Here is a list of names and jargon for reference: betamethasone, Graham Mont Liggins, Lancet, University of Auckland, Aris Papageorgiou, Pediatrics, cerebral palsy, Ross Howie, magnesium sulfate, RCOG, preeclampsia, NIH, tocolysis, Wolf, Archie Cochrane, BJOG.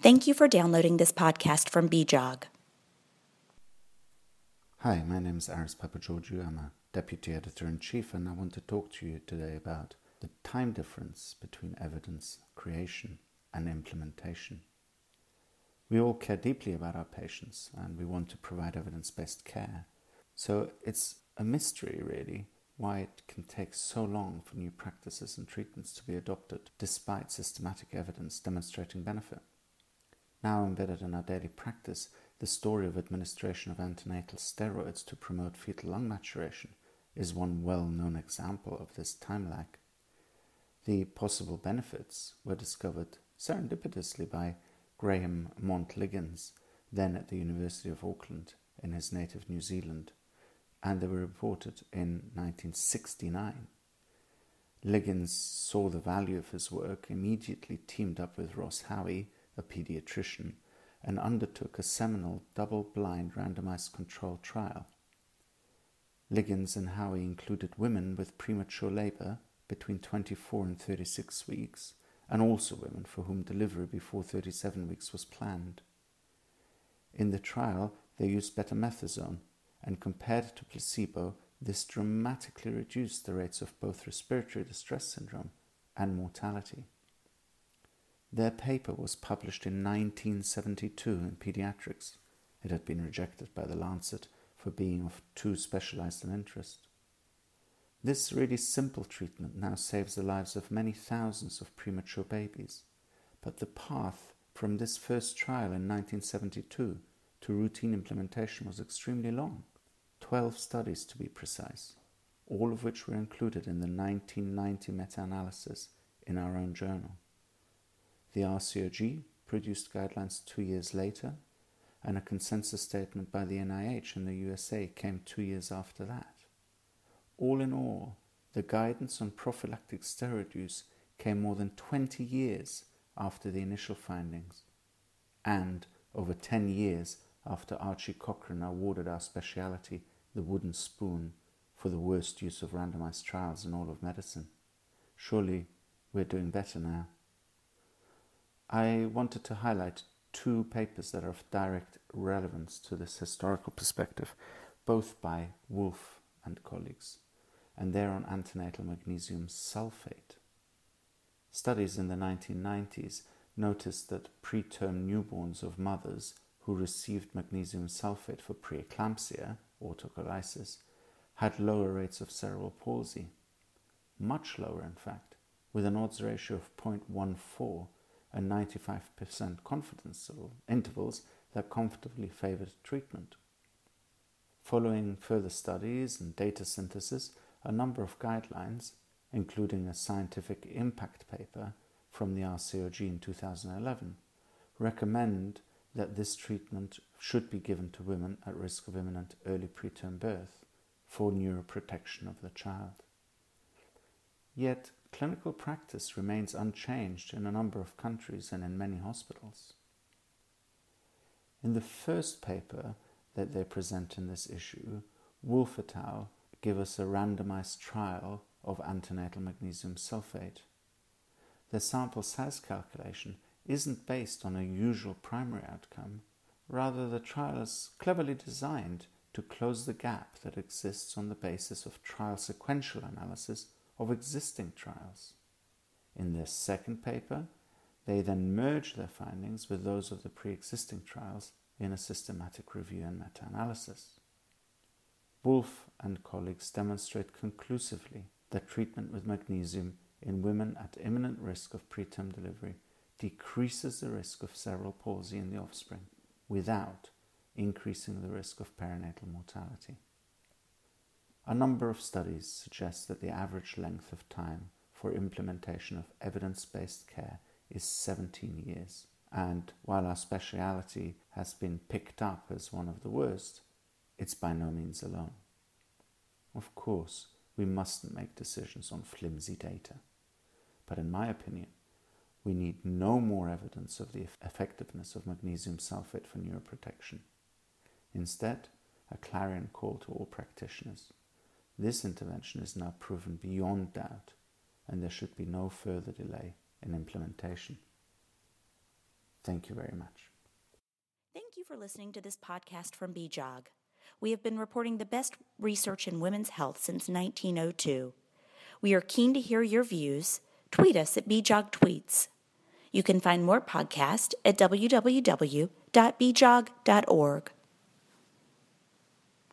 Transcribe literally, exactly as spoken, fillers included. Thank you for downloading this podcast from B J O G. Hi, my name is Aris Papageorgiou. I'm a Deputy Editor-in-Chief, and I want to talk to you today about the time difference between evidence creation and implementation. We all care deeply about our patients, and we want to provide evidence-based care. So it's a mystery, really, why it can take so long for new practices and treatments to be adopted, despite systematic evidence demonstrating benefit. Now embedded in our daily practice, the story of administration of antenatal steroids to promote fetal lung maturation is one well-known example of this time lag. The possible benefits were discovered serendipitously by Graham Mont Liggins, then at the University of Auckland in his native New Zealand, and they were reported in nineteen sixty-nine. Liggins saw the value of his work, immediately teamed up with Ross Howie, a pediatrician, and undertook a seminal double-blind randomized control trial. Liggins and Howie included women with premature labor between twenty-four and thirty-six weeks, and also women for whom delivery before thirty-seven weeks was planned. In the trial, they used betamethasone, and compared to placebo, this dramatically reduced the rates of both respiratory distress syndrome and mortality. Their paper was published in nineteen seventy-two in Pediatrics. It had been rejected by the Lancet for being of too specialized an interest. This really simple treatment now saves the lives of many thousands of premature babies, but the path from this first trial in nineteen seventy-two to routine implementation was extremely long, twelve studies to be precise, all of which were included in the nineteen ninety meta-analysis in our own journal. The R C O G produced guidelines two years later, and a consensus statement by the N I H in the U S A came two years after that. All in all, the guidance on prophylactic steroid use came more than twenty years after the initial findings, and over ten years after Archie Cochrane awarded our speciality the wooden spoon for the worst use of randomized trials in all of medicine. Surely we're doing better now. I wanted to highlight two papers that are of direct relevance to this historical perspective, both by Wolf and colleagues, and they're on antenatal magnesium sulfate. Studies in the nineteen nineties noticed that preterm newborns of mothers who received magnesium sulfate for preeclampsia, or tocolysis, had lower rates of cerebral palsy, much lower in fact, with an odds ratio of zero point one four and ninety-five percent confidence intervals that comfortably favoured treatment. Following further studies and data synthesis, a number of guidelines, including a scientific impact paper from the R C O G in two thousand eleven, recommend that this treatment should be given to women at risk of imminent early preterm birth for neuroprotection of the child. Yet, clinical practice remains unchanged in a number of countries and in many hospitals. In the first paper that they present in this issue, Wolf et al. Give us a randomized trial of antenatal magnesium sulfate. The sample size calculation isn't based on a usual primary outcome. Rather, the trial is cleverly designed to close the gap that exists on the basis of trial sequential analysis of existing trials. In their second paper, they then merge their findings with those of the pre-existing trials in a systematic review and meta-analysis. Wolf and colleagues demonstrate conclusively that treatment with magnesium in women at imminent risk of preterm delivery decreases the risk of cerebral palsy in the offspring without increasing the risk of perinatal mortality. A number of studies suggest that the average length of time for implementation of evidence-based care is seventeen years, and while our speciality has been picked up as one of the worst, it's by no means alone. Of course, we mustn't make decisions on flimsy data, but in my opinion, we need no more evidence of the effectiveness of magnesium sulfate for neuroprotection. Instead, a clarion call to all practitioners. This intervention is now proven beyond doubt, and there should be no further delay in implementation. Thank you very much. Thank you for listening to this podcast from B J O G. We have been reporting the best research in women's health since nineteen oh two. We are keen to hear your views. Tweet us at B J O G Tweets. You can find more podcasts at w w w dot b j o g dot org.